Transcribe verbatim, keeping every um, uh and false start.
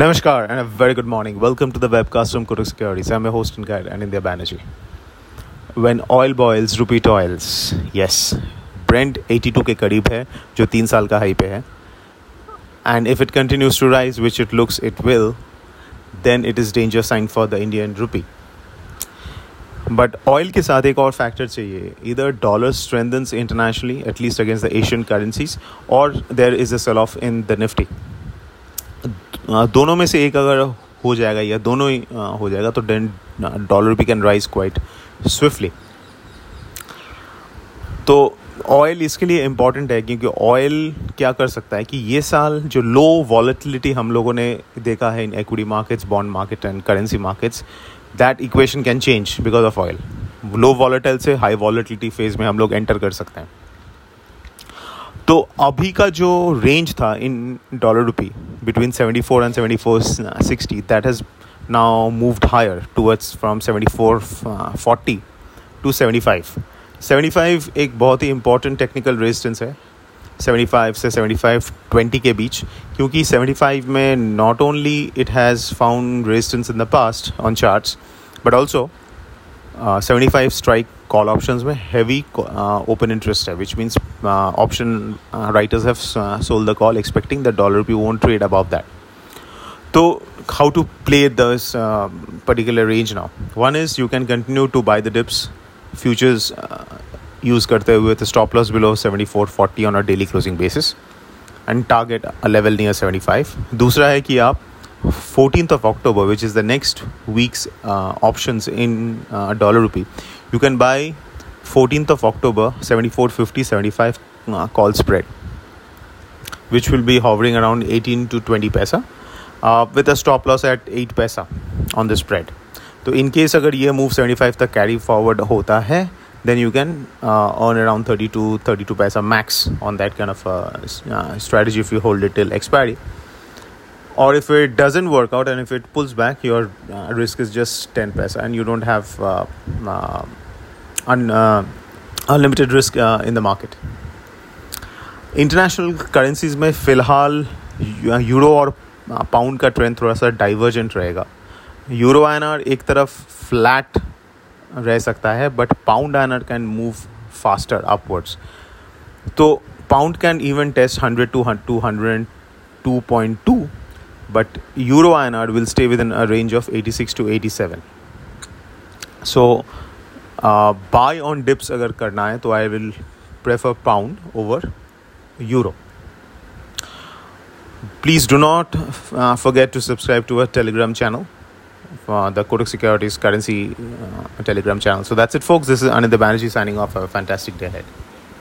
Namaskar and a very good morning. Welcome to the webcast from Kotak Securities. I'm your host and guide, Anindya Banerjee. When oil boils, rupee toils. Yes, Brent eighty-two के करीब है, जो तीन साल का high पे है. And if it continues to rise, which it looks it will, then it is danger sign for the Indian rupee. But oil के साथ एक और factor चाहिए. Either dollar strengthens internationally, at least against the Asian currencies, or there is a sell-off in the nifty. दोनों में से एक अगर हो जाएगा या दोनों ही हो जाएगा तो dollar rupee can rise quite swiftly. तो ऑयल इसके लिए इम्पॉर्टेंट है क्योंकि ऑयल क्या कर सकता है कि ये साल जो लो वॉलेटिलिटी हम लोगों ने देखा है in equity markets, bond market and currency markets, that equation can change because of oil. Low volatile से हाई वॉलेटिलिटी फेज में हम लोग एंटर कर सकते हैं. तो अभी का जो रेंज था in dollar rupee between seventy four and seventy four sixty, that has now moved higher towards from seventy four forty to seventy five. Seventy five एक बहुत ही इंपॉर्टेंट टेक्निकल रेजिस्टेंस है, सेवेंटी फाइव से seventy five twenty के बीच, क्योंकि seventy five में not only it has found resistance in the past on charts but also seventy five strike call options में हैवी ओपन इंटरेस्ट है, which means option writers have sold the call expecting the dollar rupee won't trade above that. तो how to play this particular range now? One is you can continue to buy the dips futures use करते हुए with stop loss below seventy four forty on a daily closing basis and target a level near seventy five. दूसरा है कि आप fourteenth of October, which is the next week's uh, options in uh, dollar rupee, you can buy fourteenth of October seventy-four fifty seventy-five uh, call spread, which will be hovering around eighteen to twenty paisa uh, with a stop loss at eight paisa on the spread. So in case अगर ये move seventy-five तक carry forward होता है, then you can uh, earn around thirty to thirty-two paisa max on that kind of uh, strategy if you hold it till expiry. Or if it doesn't work out and if it pulls back, your uh, risk is just ten paisa and you don't have uh, uh, un, uh, unlimited risk uh, in the market. International currencies में फ़िलहाल euro और pound का trend थोड़ा सा divergent रहेगा. Euro INR एक तरफ flat रह सकता है but pound INR can move faster upwards. तो pound can even test hundred two hundred two point two, but Euro I N R will stay within a range of eighty-six to eighty-seven. So, uh, buy on dips अगर करना है तो I will prefer pound over Euro. Please do not uh, forget to subscribe to our Telegram channel, uh, the Kotak Securities Currency uh, Telegram channel. So that's it, folks. This is Anindya Banerjee signing off. Have a fantastic day ahead.